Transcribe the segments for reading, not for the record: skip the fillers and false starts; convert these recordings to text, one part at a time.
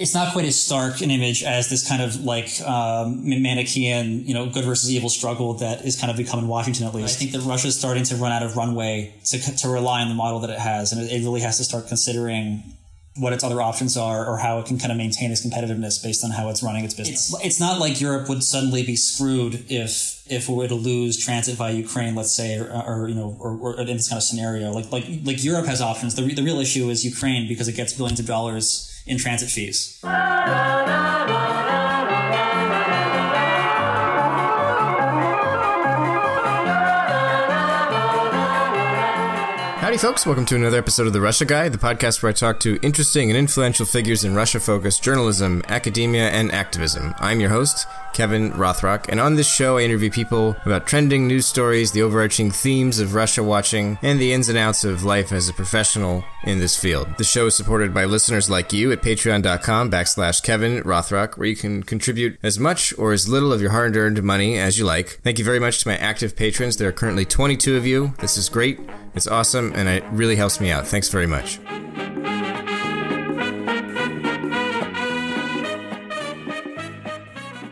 it's not quite as stark an image as this kind of like Manichaean, good versus evil struggle that is kind of become in Washington, at least. I think that Russia is starting to run out of runway to rely on the model that it has. And it really has to start considering what its other options are, or how it can kind of maintain its competitiveness based on how it's running its business. It's not like Europe would suddenly be screwed if we were to lose transit via Ukraine, let's say, or in this kind of scenario. Like Europe has options. The real issue is Ukraine, because it gets billions of dollars in transit fees. Howdy, folks. Welcome to another episode of The Russia Guy, the podcast where I talk to interesting and influential figures in Russia-focused journalism, academia, and activism. I'm your host, Kevin Rothrock, and on this show I interview people about trending news stories, the overarching themes of Russia watching, and the ins and outs of life as a professional in this field. The show is supported by listeners like you at patreon.com/Kevin Rothrock, where you can contribute as much or as little of your hard-earned money as you like. Thank you very much to my active patrons. There are currently 22 of you. This is great. It's awesome, and it really helps me out. Thanks very much.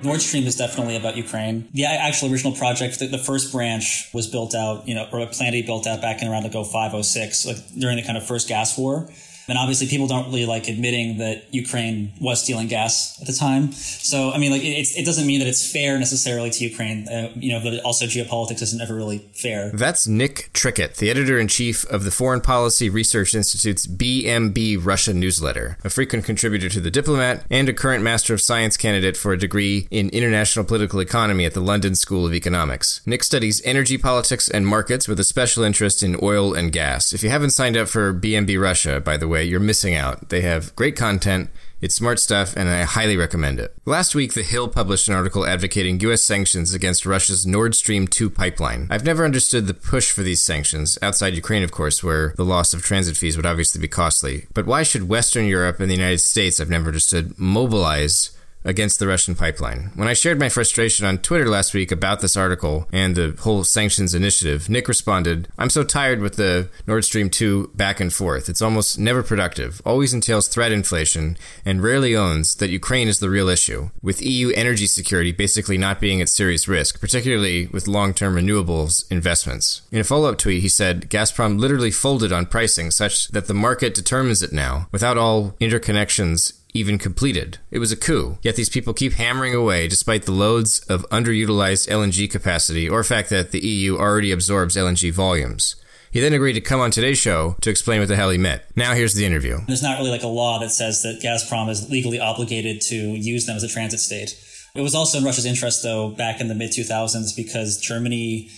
Nord Stream is definitely about Ukraine. The actual original project, the first branch was built out, or planned to be built out back in around 2005, 2006, during the kind of first gas war. And obviously people don't really like admitting that Ukraine was stealing gas at the time. So, it doesn't mean that it's fair necessarily to Ukraine, but also geopolitics isn't ever really fair. That's Nick Trickett, the editor-in-chief of the Foreign Policy Research Institute's BMB Russia newsletter, a frequent contributor to The Diplomat, and a current Master of Science candidate for a degree in International Political Economy at the London School of Economics. Nick studies energy politics and markets with a special interest in oil and gas. If you haven't signed up for BMB Russia, by the way, you're missing out. They have great content. It's smart stuff, and I highly recommend it. Last week, The Hill published an article advocating U.S. sanctions against Russia's Nord Stream 2 pipeline. I've never understood the push for these sanctions, outside Ukraine, of course, where the loss of transit fees would obviously be costly. But why should Western Europe and the United States, I've never understood, mobilize against the Russian pipeline? When I shared my frustration on Twitter last week about this article and the whole sanctions initiative, Nick responded, "I'm so tired with the Nord Stream 2 back and forth. It's almost never productive, always entails threat inflation, and rarely owns that Ukraine is the real issue, with EU energy security basically not being at serious risk, particularly with long-term renewables investments." In a follow-up tweet, he said, "Gazprom literally folded on pricing such that the market determines it now, without all interconnections even completed. It was a coup. Yet these people keep hammering away despite the loads of underutilized LNG capacity or fact that the EU already absorbs LNG volumes." He then agreed to come on today's show to explain what the hell he meant. Now here's the interview. There's not really a law that says that Gazprom is legally obligated to use them as a transit state. It was also in Russia's interest, though, back in the mid-2000s, because Germany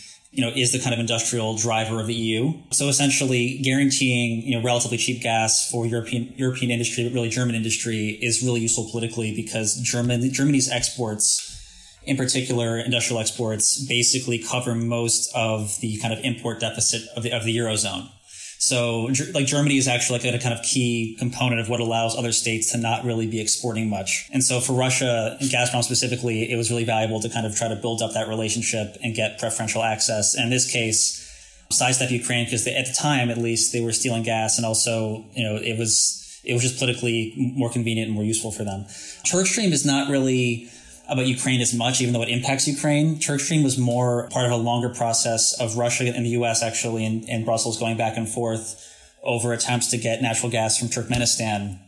is the kind of industrial driver of the EU. So essentially guaranteeing, relatively cheap gas for European industry, but really German industry, is really useful politically, because Germany's exports, in particular industrial exports, basically cover most of the kind of import deficit of the Eurozone. So Germany is actually a kind of key component of what allows other states to not really be exporting much. And so for Russia and Gazprom specifically, it was really valuable to kind of try to build up that relationship and get preferential access. And in this case, sidestep Ukraine, because at the time, at least, they were stealing gas. And also, it was just politically more convenient and more useful for them. TurkStream is not really about Ukraine as much, even though it impacts Ukraine. TurkStream was more part of a longer process of Russia and the U.S. actually in Brussels going back and forth over attempts to get natural gas from Turkmenistan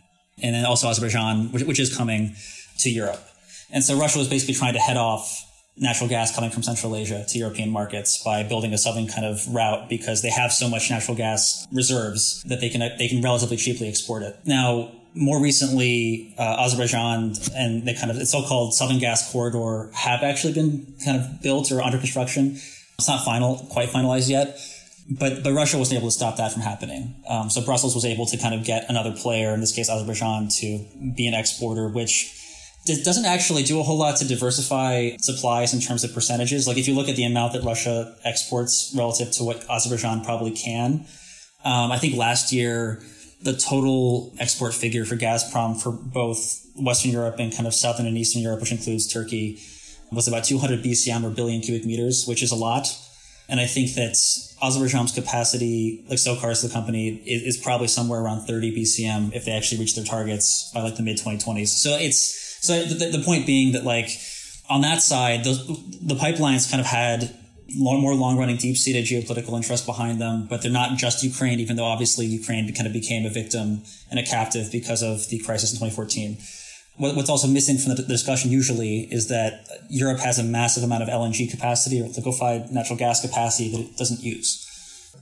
and then also Azerbaijan, which is coming to Europe. And so Russia was basically trying to head off natural gas coming from Central Asia to European markets by building a southern kind of route, because they have so much natural gas reserves that they can relatively cheaply export it. Now, more recently, Azerbaijan and the kind of so-called Southern Gas Corridor have actually been kind of built or under construction. It's not quite finalized yet, but Russia wasn't able to stop that from happening. So Brussels was able to kind of get another player, in this case Azerbaijan, to be an exporter, which doesn't actually do a whole lot to diversify supplies in terms of percentages. If you look at the amount that Russia exports relative to what Azerbaijan probably can, I think last year the total export figure for Gazprom for both Western Europe and kind of Southern and Eastern Europe, which includes Turkey, was about 200 BCM or billion cubic meters, which is a lot. And I think that Azerbaijan's capacity, like SOCAR is the company, is probably somewhere around 30 BCM if they actually reach their targets by like the mid-2020s. So the point being that like on that side, the pipelines kind of had more long-running deep-seated geopolitical interests behind them, but they're not just Ukraine, even though obviously Ukraine kind of became a victim and a captive because of the crisis in 2014. What's also missing from the discussion usually is that Europe has a massive amount of LNG capacity or liquefied natural gas capacity that it doesn't use.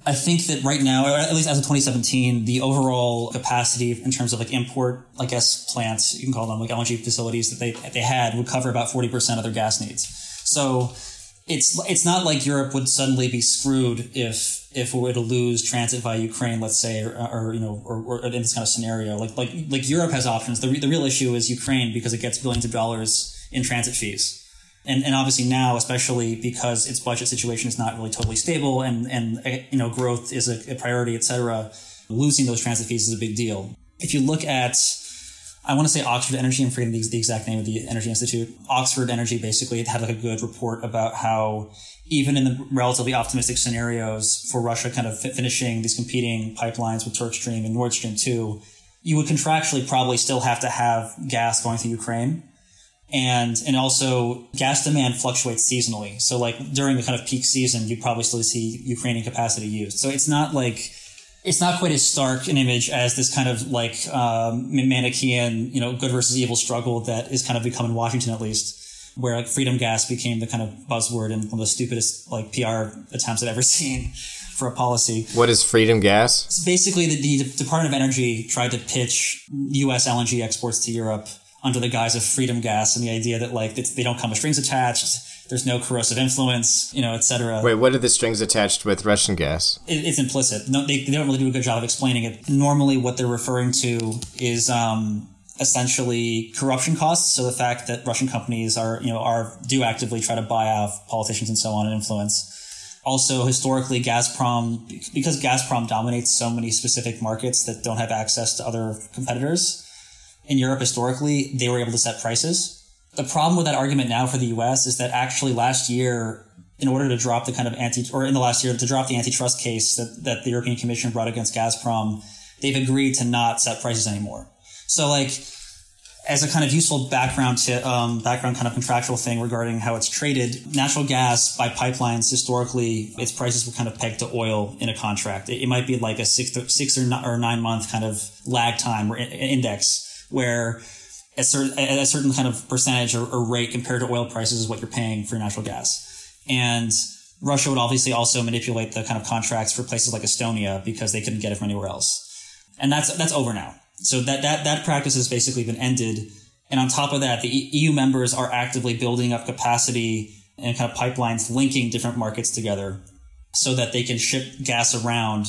I think that right now, or at least as of 2017, the overall capacity in terms of like import, I guess, plants, you can call them like LNG facilities that they had would cover about 40% of their gas needs. So it's not like Europe would suddenly be screwed if we were to lose transit via Ukraine, let's say, or in this kind of scenario, like Europe has options. The real issue is Ukraine because it gets billions of dollars in transit fees. And obviously now, especially because its budget situation is not really totally stable and growth is a priority, et cetera, losing those transit fees is a big deal. If you look at, I want to say Oxford Energy, I'm forgetting the exact name of the Energy Institute. Oxford Energy basically had like a good report about how even in the relatively optimistic scenarios for Russia kind of finishing these competing pipelines with TurkStream and Nord Stream 2, you would contractually probably still have to have gas going through Ukraine. And also gas demand fluctuates seasonally. So like during the kind of peak season, you'd probably still see Ukrainian capacity used. So it's not quite as stark an image as this kind of like Manichaean, good versus evil struggle that is kind of become in Washington, at least, where like freedom gas became the kind of buzzword and one of the stupidest like PR attempts I've ever seen for a policy. What is freedom gas? It's basically the Department of Energy tried to pitch U.S. LNG exports to Europe under the guise of freedom gas and the idea that like they don't come with strings attached. There's no corrosive influence, et cetera. Wait, what are the strings attached with Russian gas? It's implicit. No, they don't really do a good job of explaining it. Normally what they're referring to is essentially corruption costs. So the fact that Russian companies do actively try to buy off politicians and so on and influence. Also, historically, Gazprom, because Gazprom dominates so many specific markets that don't have access to other competitors in Europe, historically, they were able to set prices. The problem with that argument now for the U.S. is that actually last year, in the last year to drop the antitrust case that the European Commission brought against Gazprom, they've agreed to not set prices anymore. So like as a kind of useful background kind of contractual thing regarding how it's traded, natural gas by pipelines historically, its prices were kind of pegged to oil in a contract. It might be like a six or 9 month kind of lag time or index where a certain kind of percentage or rate compared to oil prices is what you're paying for natural gas. And Russia would obviously also manipulate the kind of contracts for places like Estonia because they couldn't get it from anywhere else. And that's over now. So that practice has basically been ended. And on top of that, the EU members are actively building up capacity and kind of pipelines linking different markets together so that they can ship gas around.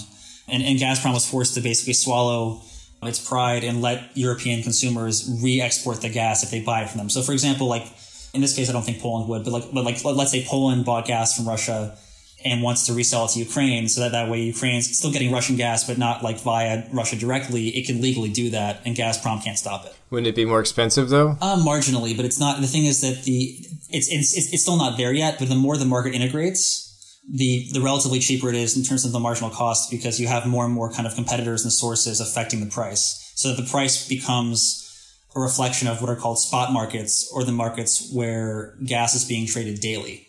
And Gazprom was forced to basically swallow its pride and let European consumers re-export the gas if they buy it from them. So, for example, like in this case, I don't think Poland would, but let's say Poland bought gas from Russia and wants to resell it to Ukraine, so that way Ukraine's still getting Russian gas, but not like via Russia directly. It can legally do that, and Gazprom can't stop it. Wouldn't it be more expensive though? Marginally, but it's not. The thing is that it's still not there yet. But the more the market integrates, the relatively cheaper it is in terms of the marginal cost, because you have more and more kind of competitors and sources affecting the price, so that the price becomes a reflection of what are called spot markets, or the markets where gas is being traded daily,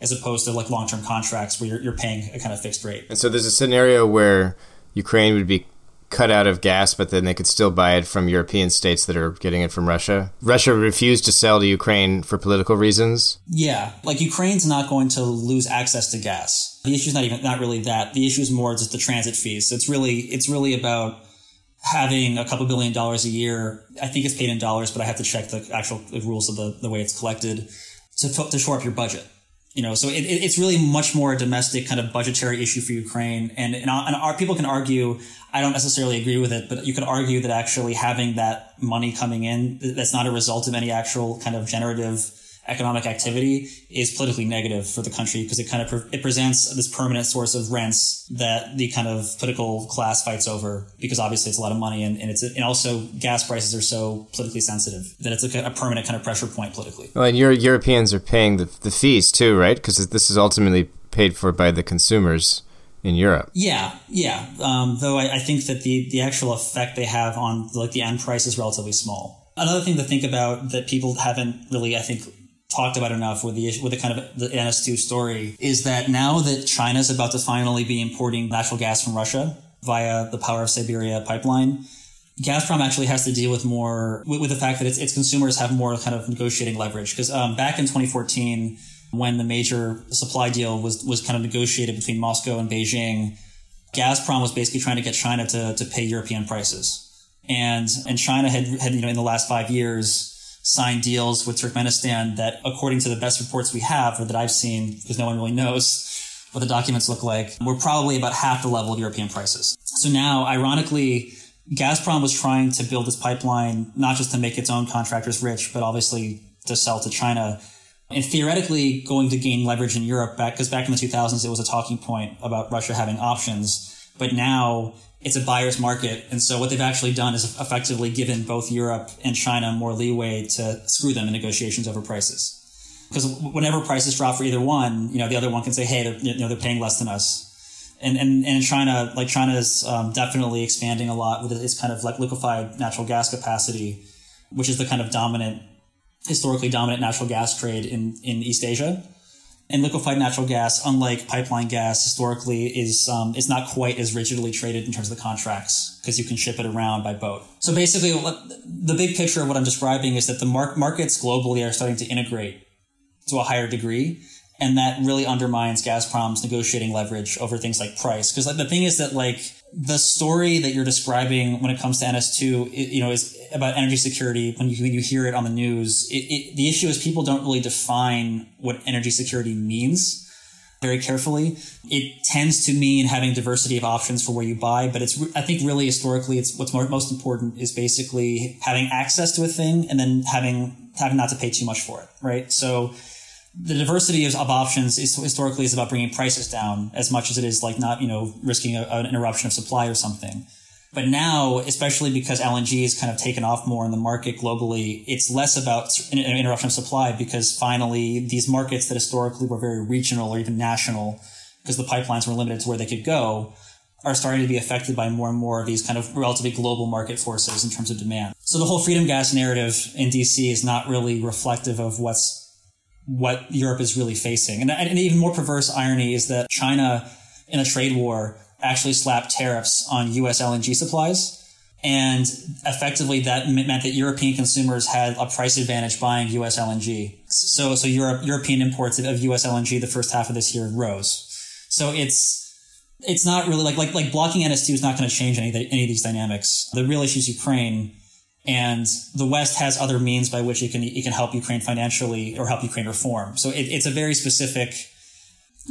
as opposed to like long-term contracts where you're paying a kind of fixed rate. And so there's a scenario where Ukraine would be cut out of gas, but then they could still buy it from European states that are getting it from Russia. Russia refused to sell to Ukraine for political reasons. Yeah, like Ukraine's not going to lose access to gas. The issue's not really that. The issue is more just the transit fees. So it's really about having a couple $2 billion a year. I think it's paid in dollars, but I have to check the actual rules of the way it's collected to shore up your budget. So it's really much more a domestic kind of budgetary issue for Ukraine. And our people can argue, I don't necessarily agree with it, but you could argue that actually having that money coming in, that's not a result of any actual kind of generative economic activity, is politically negative for the country, because it kind of it presents this permanent source of rents that the kind of political class fights over, because obviously it's a lot of money and also gas prices are so politically sensitive that it's like a permanent kind of pressure point politically. Well, and Europeans are paying the fees too, right? Because this is ultimately paid for by the consumers in Europe. Yeah. Though I think that the actual effect they have on like the end price is relatively small. Another thing to think about that people haven't really, I think, talked about enough with the kind of the NS2 story is that now that China's about to finally be importing natural gas from Russia via the Power of Siberia pipeline, Gazprom actually has to deal with more with the fact that its consumers have more kind of negotiating leverage. Because back in 2014, when the major supply deal was kind of negotiated between Moscow and Beijing, Gazprom was basically trying to get China to pay European prices. And China had, you know, in the last 5 years signed deals with Turkmenistan that, according to the best reports we have or that I've seen, because no one really knows what the documents look like, were probably about half the level of European prices. So now, ironically, Gazprom was trying to build this pipeline, not just to make its own contractors rich, but obviously to sell to China. And theoretically going to gain leverage in Europe because back in the 2000s, it was a talking point about Russia having options. But now it's a buyer's market. And so what they've actually done is effectively given both Europe and China more leeway to screw them in negotiations over prices. Because whenever prices drop for either one, you know, the other one can say, hey, they're paying less than us. And China is definitely expanding a lot with its kind of like liquefied natural gas capacity, which is the kind of historically dominant natural gas trade in East Asia. And liquefied natural gas, unlike pipeline gas, historically is not quite as rigidly traded in terms of the contracts because you can ship it around by boat. So basically, the big picture of what I'm describing is that the markets globally are starting to integrate to a higher degree. And that really undermines Gazprom's negotiating leverage over things like price. Because the thing is that the story that you're describing when it comes to NS2, is about energy security. When you hear it on the news, the issue is people don't really define what energy security means very carefully. It tends to mean having diversity of options for where you buy. But it's, I think really historically, it's what's most important is basically having access to a thing and then having not to pay too much for it. Right. So the diversity of options historically is about bringing prices down as much as it is like not, risking an interruption of supply or something. But now, especially because LNG is kind of taken off more in the market globally, it's less about an interruption of supply because finally these markets that historically were very regional or even national because the pipelines were limited to where they could go are starting to be affected by more and more of these kind of relatively global market forces in terms of demand. So the whole freedom gas narrative in DC is not really reflective of what Europe is really facing. And an even more perverse irony is that China, in a trade war, actually slapped tariffs on U.S. LNG supplies. And effectively, that meant that European consumers had a price advantage buying U.S. LNG. So European imports of U.S. LNG the first half of this year rose. So it's not really like blocking NS2 is not going to change any of these dynamics. The real issue is Ukraine. And the West has other means by which it can help Ukraine financially or help Ukraine reform. So it's a very specific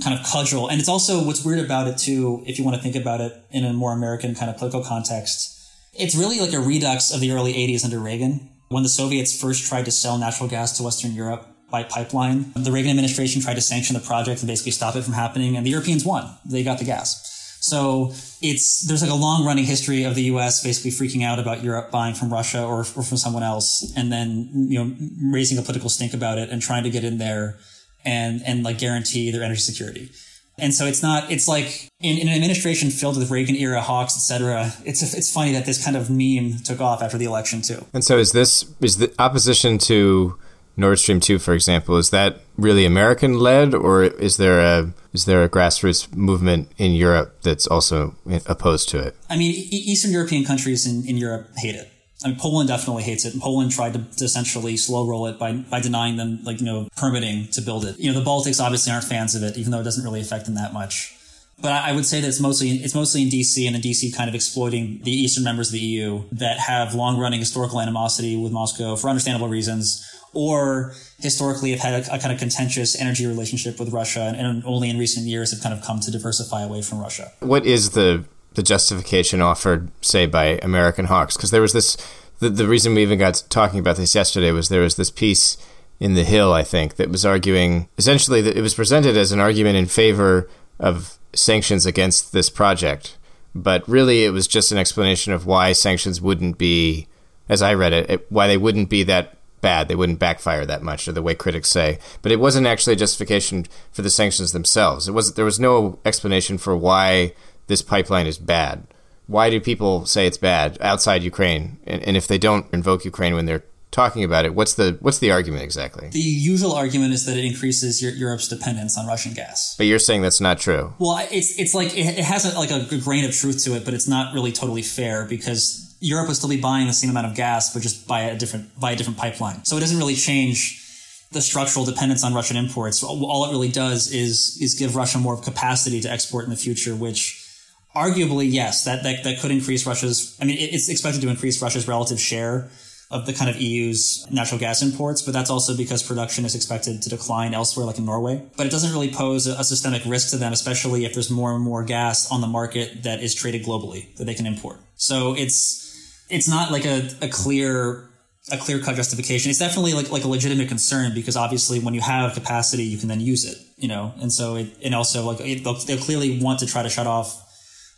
kind of cudgel. And it's also what's weird about it, too, if you want to think about it in a more American kind of political context. It's really like a redux of the early 80s under Reagan, when the Soviets first tried to sell natural gas to Western Europe by pipeline. The Reagan administration tried to sanction the project and basically stop it from happening. And the Europeans won. They got the gas. So there's like a long running history of the U.S. basically freaking out about Europe buying from Russia or from someone else and then, raising a political stink about it and trying to get in there and like guarantee their energy security. And so it's like in an administration filled with Reagan era hawks, et cetera, it's funny that this kind of meme took off after the election, too. And so is the opposition to Nord Stream 2, for example, is that really American led, or is there a grassroots movement in Europe that's also opposed to it? I mean, Eastern European countries in Europe hate it. I mean, Poland definitely hates it. And Poland tried to essentially slow roll it by denying them permitting to build it. The Baltics obviously aren't fans of it, even though it doesn't really affect them that much. But I would say that it's mostly in D.C. and the D.C. kind of exploiting the eastern members of the EU that have long running historical animosity with Moscow for understandable reasons, or historically have had a kind of contentious energy relationship with Russia and only in recent years have kind of come to diversify away from Russia. What is the justification offered, say, by American hawks? Because there was this the reason we even got talking about this yesterday was there was this piece in The Hill, I think, that was arguing essentially that it was presented as an argument in favor of sanctions against this project. But really, it was just an explanation of why sanctions wouldn't be, as I read it, why they wouldn't be that bad. They wouldn't backfire that much, or the way critics say. But it wasn't actually a justification for the sanctions themselves. There was no explanation for why this pipeline is bad. Why do people say it's bad outside Ukraine? And if they don't invoke Ukraine when they're talking about it, what's the argument exactly? The usual argument is that it increases Europe's dependence on Russian gas. But you're saying that's not true. Well, it's like it has a grain of truth to it, but it's not really totally fair because Europe will still be buying the same amount of gas, but just by a different pipeline. So it doesn't really change the structural dependence on Russian imports. All it really does is give Russia more capacity to export in the future, which arguably, yes, that could increase Russia's. I mean, it's expected to increase Russia's relative share of the kind of EU's natural gas imports, but that's also because production is expected to decline elsewhere, like in Norway. But it doesn't really pose a systemic risk to them, especially if there's more and more gas on the market that is traded globally that they can import. So it's not like a clear-cut justification. It's definitely like a legitimate concern, because obviously when you have capacity, you can then use it, you know. And so they'll clearly want to try to shut off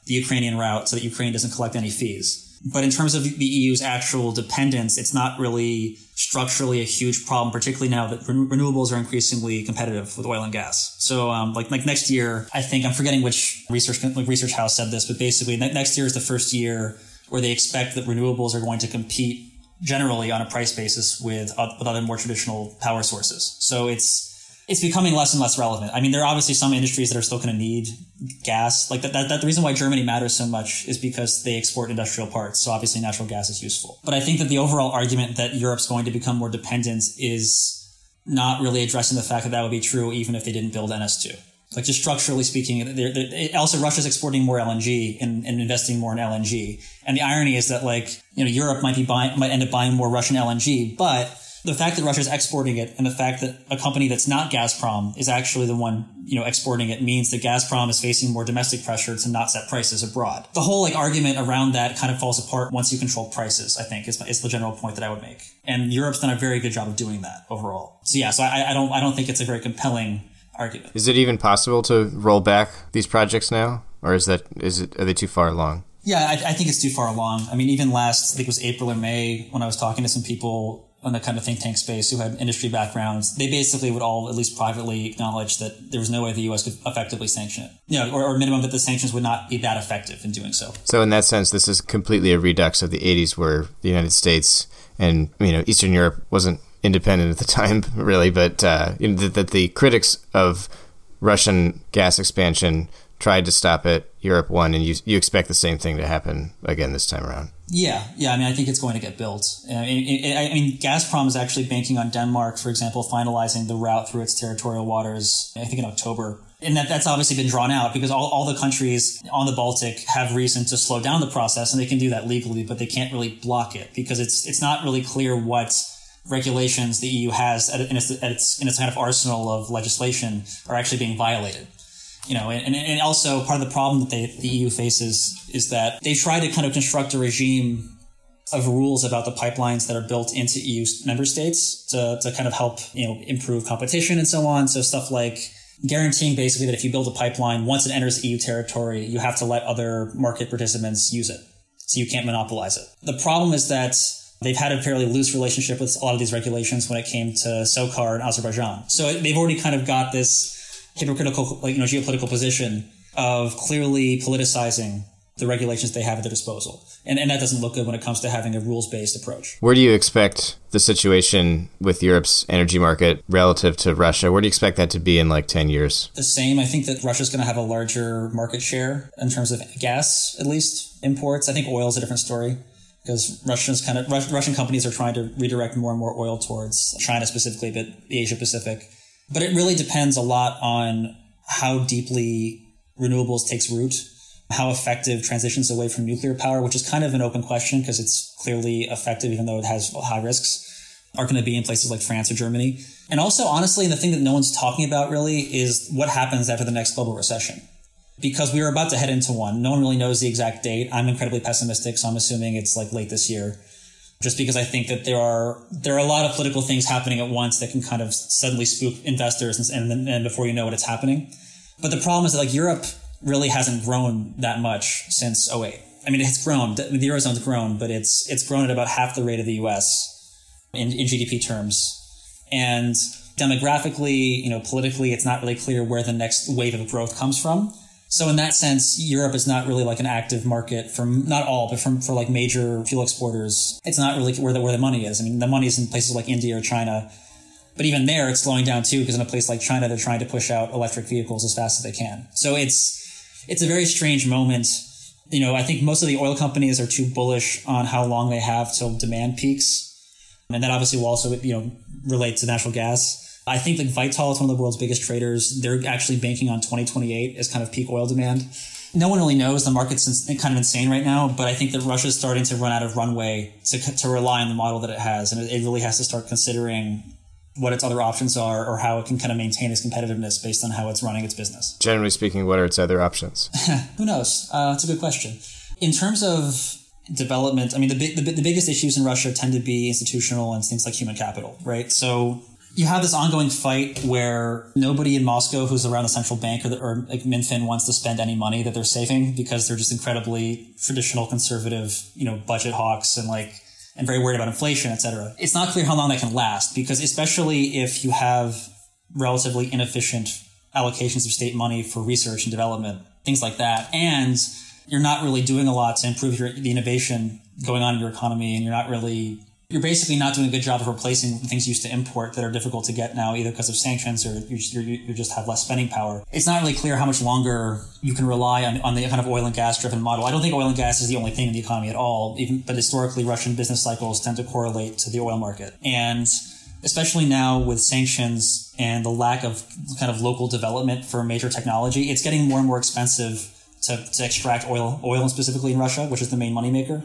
the Ukrainian route so that Ukraine doesn't collect any fees. But in terms of the EU's actual dependence, it's not really structurally a huge problem, particularly now that renewables are increasingly competitive with oil and gas. So like next year, I think, I'm forgetting which research house said this, but basically next year is the first year where they expect that renewables are going to compete generally on a price basis with other more traditional power sources. So it's becoming less and less relevant. I mean, there are obviously some industries that are still going to need gas. Like the reason why Germany matters so much is because they export industrial parts. So obviously natural gas is useful. But I think that the overall argument that Europe's going to become more dependent is not really addressing the fact that would be true even if they didn't build NS2. Like, just structurally speaking, also Russia's exporting more LNG and investing more in LNG. And the irony is that, like, you know, Europe might end up buying more Russian LNG, but the fact that Russia's exporting it and the fact that a company that's not Gazprom is actually the one, you know, exporting it means that Gazprom is facing more domestic pressure to not set prices abroad. The whole argument around that kind of falls apart once you control prices, I think, is the general point that I would make. And Europe's done a very good job of doing that overall. So yeah, so I don't think it's a very compelling argument. Is it even possible to roll back these projects now, or are they too far along? Yeah, I think it's too far along. I mean, even last, I think it was April or May, when I was talking to some people on the kind of think tank space who had industry backgrounds, they basically would all, at least privately, acknowledge that there was no way the U.S. could effectively sanction it, you know, or minimum that the sanctions would not be that effective in doing so. So in that sense, this is completely a redux of the 80s, where the United States and, you know, Eastern Europe wasn't independent at the time, really, but that the critics of Russian gas expansion tried to stop it, Europe won, and you expect the same thing to happen again this time around. Yeah. I mean, I think it's going to get built. I mean, Gazprom is actually banking on Denmark, for example, finalizing the route through its territorial waters, I think in October. And that's obviously been drawn out because all the countries on the Baltic have reason to slow down the process, and they can do that legally, but they can't really block it because it's not really clear what regulations the EU has in its kind of arsenal of legislation are actually being violated. You know, and also part of the problem that the EU faces is that they try to kind of construct a regime of rules about the pipelines that are built into EU member states to kind of help, you know, improve competition and so on. So stuff like guaranteeing basically that if you build a pipeline, once it enters EU territory, you have to let other market participants use it. So you can't monopolize it. The problem is that they've had a fairly loose relationship with a lot of these regulations when it came to SOCAR and Azerbaijan. So they've already kind of got this hypocritical, like, you know, geopolitical position of clearly politicizing the regulations they have at their disposal. And that doesn't look good when it comes to having a rules-based approach. Where do you expect the situation with Europe's energy market relative to Russia? Where do you expect that to be in like 10 years? The same. I think that Russia's going to have a larger market share in terms of gas, at least, imports. I think oil is a different story, because Russian companies are trying to redirect more and more oil towards China specifically, but the Asia-Pacific. But it really depends a lot on how deeply renewables takes root, how effective transitions away from nuclear power, which is kind of an open question because it's clearly effective, even though it has high risks, are going to be in places like France or Germany. And also, honestly, the thing that no one's talking about really is what happens after the next global recession, because we are about to head into one. No one really knows the exact date. I'm incredibly pessimistic, so I'm assuming it's like late this year. Just because I think that there are a lot of political things happening at once that can kind of suddenly spook investors, and before you know it, it's happening. But the problem is that, like, Europe really hasn't grown that much since 2008. I mean, it's grown. The Eurozone's grown, but it's grown at about half the rate of the U.S., in GDP terms. And demographically, you know, politically, it's not really clear where the next wave of growth comes from. So in that sense, Europe is not really like an active market for not all, but for like major fuel exporters. It's not really where the money is. I mean, the money is in places like India or China. But even there, it's slowing down, too, because in a place like China, they're trying to push out electric vehicles as fast as they can. So it's a very strange moment. You know, I think most of the oil companies are too bullish on how long they have till demand peaks. And that obviously will also, you know, relate to natural gas. I think like Vitol is one of the world's biggest traders. They're actually banking on 2028 as kind of peak oil demand. No one really knows. The market's kind of insane right now, but I think that Russia's starting to run out of runway to rely on the model that it has. And it really has to start considering what its other options are or how it can kind of maintain its competitiveness based on how it's running its business. Generally speaking, what are its other options? Who knows? It's a good question. In terms of development, I mean, the biggest issues in Russia tend to be institutional and things like human capital, right? So you have this ongoing fight where nobody in Moscow who's around the central bank or like Minfin wants to spend any money that they're saving because they're just incredibly traditional, conservative, you know, budget hawks and like, and very worried about inflation, et cetera. It's not clear how long that can last, because especially if you have relatively inefficient allocations of state money for research and development, things like that, and you're not really doing a lot to improve the innovation going on in your economy, and you're basically not doing a good job of replacing things you used to import that are difficult to get now, either because of sanctions or you just have less spending power. It's not really clear how much longer you can rely on the kind of oil and gas driven model. I don't think oil and gas is the only thing in the economy at all, but historically Russian business cycles tend to correlate to the oil market. And especially now with sanctions and the lack of kind of local development for major technology, it's getting more and more expensive to extract oil specifically in Russia, which is the main moneymaker.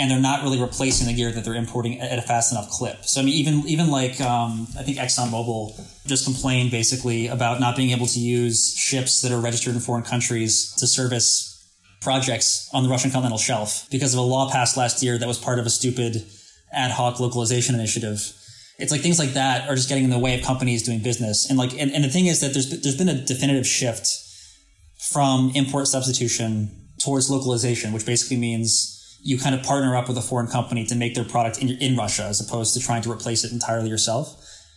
And they're not really replacing the gear that they're importing at a fast enough clip. So, I mean, even like I think ExxonMobil just complained basically about not being able to use ships that are registered in foreign countries to service projects on the Russian continental shelf because of a law passed last year that was part of a stupid ad hoc localization initiative. It's like things like that are just getting in the way of companies doing business. And like, and the thing is that there's been a definitive shift from import substitution towards localization, which basically means you kind of partner up with a foreign company to make their product in Russia as opposed to trying to replace it entirely yourself.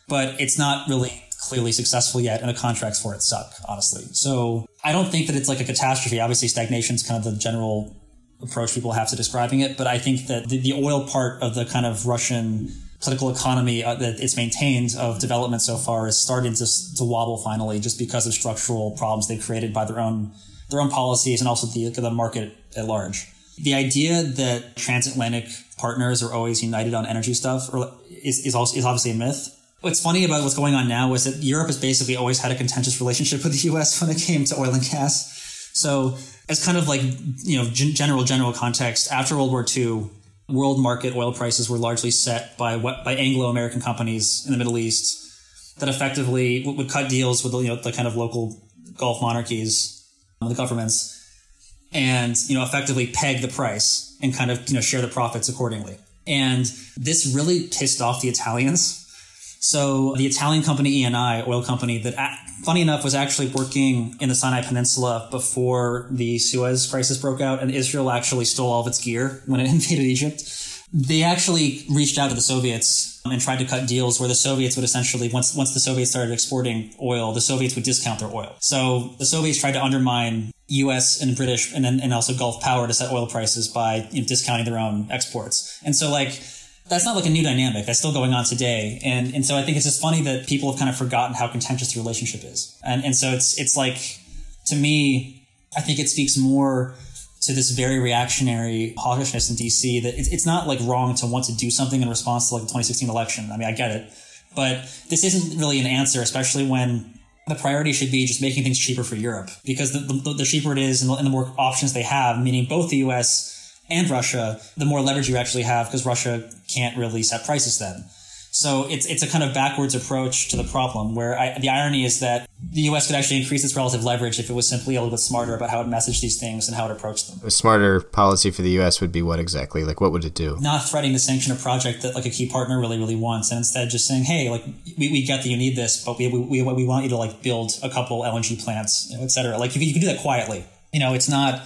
But it's not really clearly successful yet, and the contracts for it suck, honestly. So I don't think that it's like a catastrophe. Obviously, stagnation is kind of the general approach people have to describing it. But I think that the oil part of the kind of Russian political economy that it's maintained of development so far is starting to wobble finally, just because of structural problems they created by their own policies and also the market at large. The idea that transatlantic partners are always united on energy stuff is obviously a myth. What's funny about what's going on now is that Europe has basically always had a contentious relationship with the U.S. when it came to oil and gas. So as kind of like, you know, general context, after World War II, world market oil prices were largely set by Anglo-American companies in the Middle East that effectively would cut deals with, you know, the kind of local Gulf monarchies, the governments, and, you know, effectively peg the price and kind of, you know, share the profits accordingly. And this really pissed off the Italians. So the Italian company ENI, oil company that, funny enough, was actually working in the Sinai Peninsula before the Suez crisis broke out, and Israel actually stole all of its gear when it invaded Egypt. They actually reached out to the Soviets and tried to cut deals where the Soviets would essentially, once the Soviets started exporting oil, the Soviets would discount their oil. So the Soviets tried to undermine U.S. and British and also Gulf power to set oil prices by, you know, discounting their own exports. And so, like, that's not like a new dynamic. That's still going on today. And so I think it's just funny that people have kind of forgotten how contentious the relationship is. And so it's like, to me, I think it speaks more to this very reactionary hawkishness in D.C. that it's not like wrong to want to do something in response to like the 2016 election. I mean, I get it. But this isn't really an answer, especially when the priority should be just making things cheaper for Europe, because the cheaper it is and the more options they have, meaning both the U.S. and Russia, the more leverage you actually have, because Russia can't really set prices then. So it's a kind of backwards approach to the problem, where the irony is that the U.S. could actually increase its relative leverage if it was simply a little bit smarter about how it messaged these things and how it approached them. A smarter policy for the U.S. would be what exactly? Like, what would it do? Not threatening to sanction a project that like a key partner really, really wants, and instead just saying, hey, like, we get that you need this, but we want you to like build a couple LNG plants, you know, et cetera. Like, you can do that quietly. You know, it's not,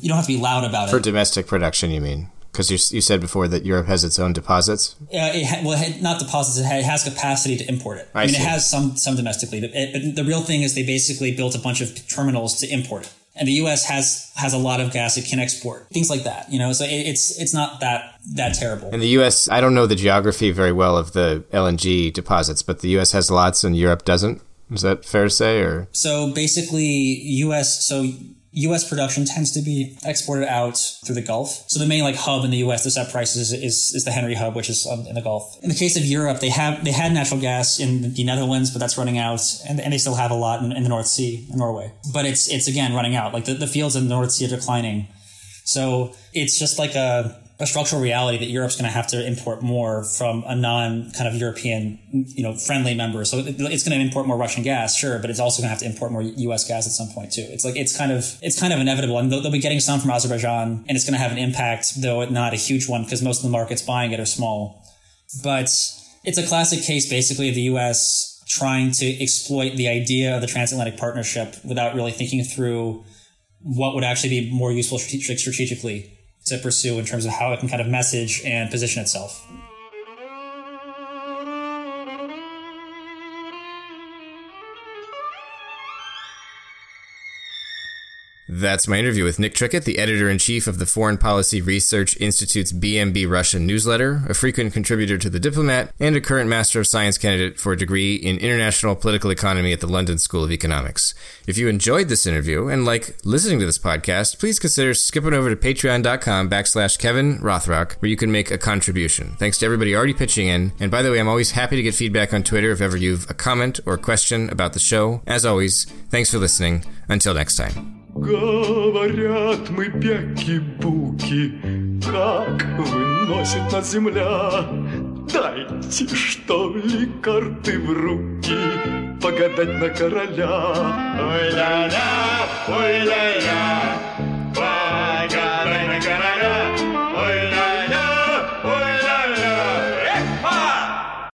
you don't have to be loud about it. For domestic production, you mean? Because you said before that Europe has its own deposits? Not deposits. It has capacity to import it. I mean, it has some domestically. But the real thing is they basically built a bunch of terminals to import it. And the U.S. has a lot of gas it can export. Things like that, you know, so it's not that terrible. And the U.S., I don't know the geography very well of the LNG deposits, but the U.S. has lots and Europe doesn't. Is that fair to say? Or so basically U.S. production tends to be exported out through the Gulf. So the main hub in the U.S. to set prices is the Henry Hub, which is in the Gulf. In the case of Europe, they had natural gas in the Netherlands, but that's running out, and they still have a lot in the North Sea in Norway. But it's again running out. The fields in the North Sea are declining, so it's just a structural reality that Europe's going to have to import more from a non kind of European, friendly member. So it's going to import more Russian gas, sure, but it's also going to have to import more U.S. gas at some point too. It's kind of inevitable, and they'll be getting some from Azerbaijan, and it's going to have an impact, though not a huge one, because most of the markets buying it are small. But it's a classic case, basically, of the U.S. trying to exploit the idea of the transatlantic partnership without really thinking through what would actually be more useful strategically to pursue in terms of how it can kind of message and position itself. That's my interview with Nick Trickett, the editor-in-chief of the Foreign Policy Research Institute's BMB Russia newsletter, a frequent contributor to The Diplomat, and a current Master of Science candidate for a degree in International Political Economy at the London School of Economics. If you enjoyed this interview and like listening to this podcast, please consider skipping over to patreon.com/KevinRothrock, where you can make a contribution. Thanks to everybody already pitching in. And by the way, I'm always happy to get feedback on Twitter if ever you've a comment or a question about the show. As always, thanks for listening. Until next time. Говорят, мы пяки-буки, как выносит нас земля. Дайте, что ли, карты в руки, погадать на короля. Ой-ля-ля, ой-ля-ля.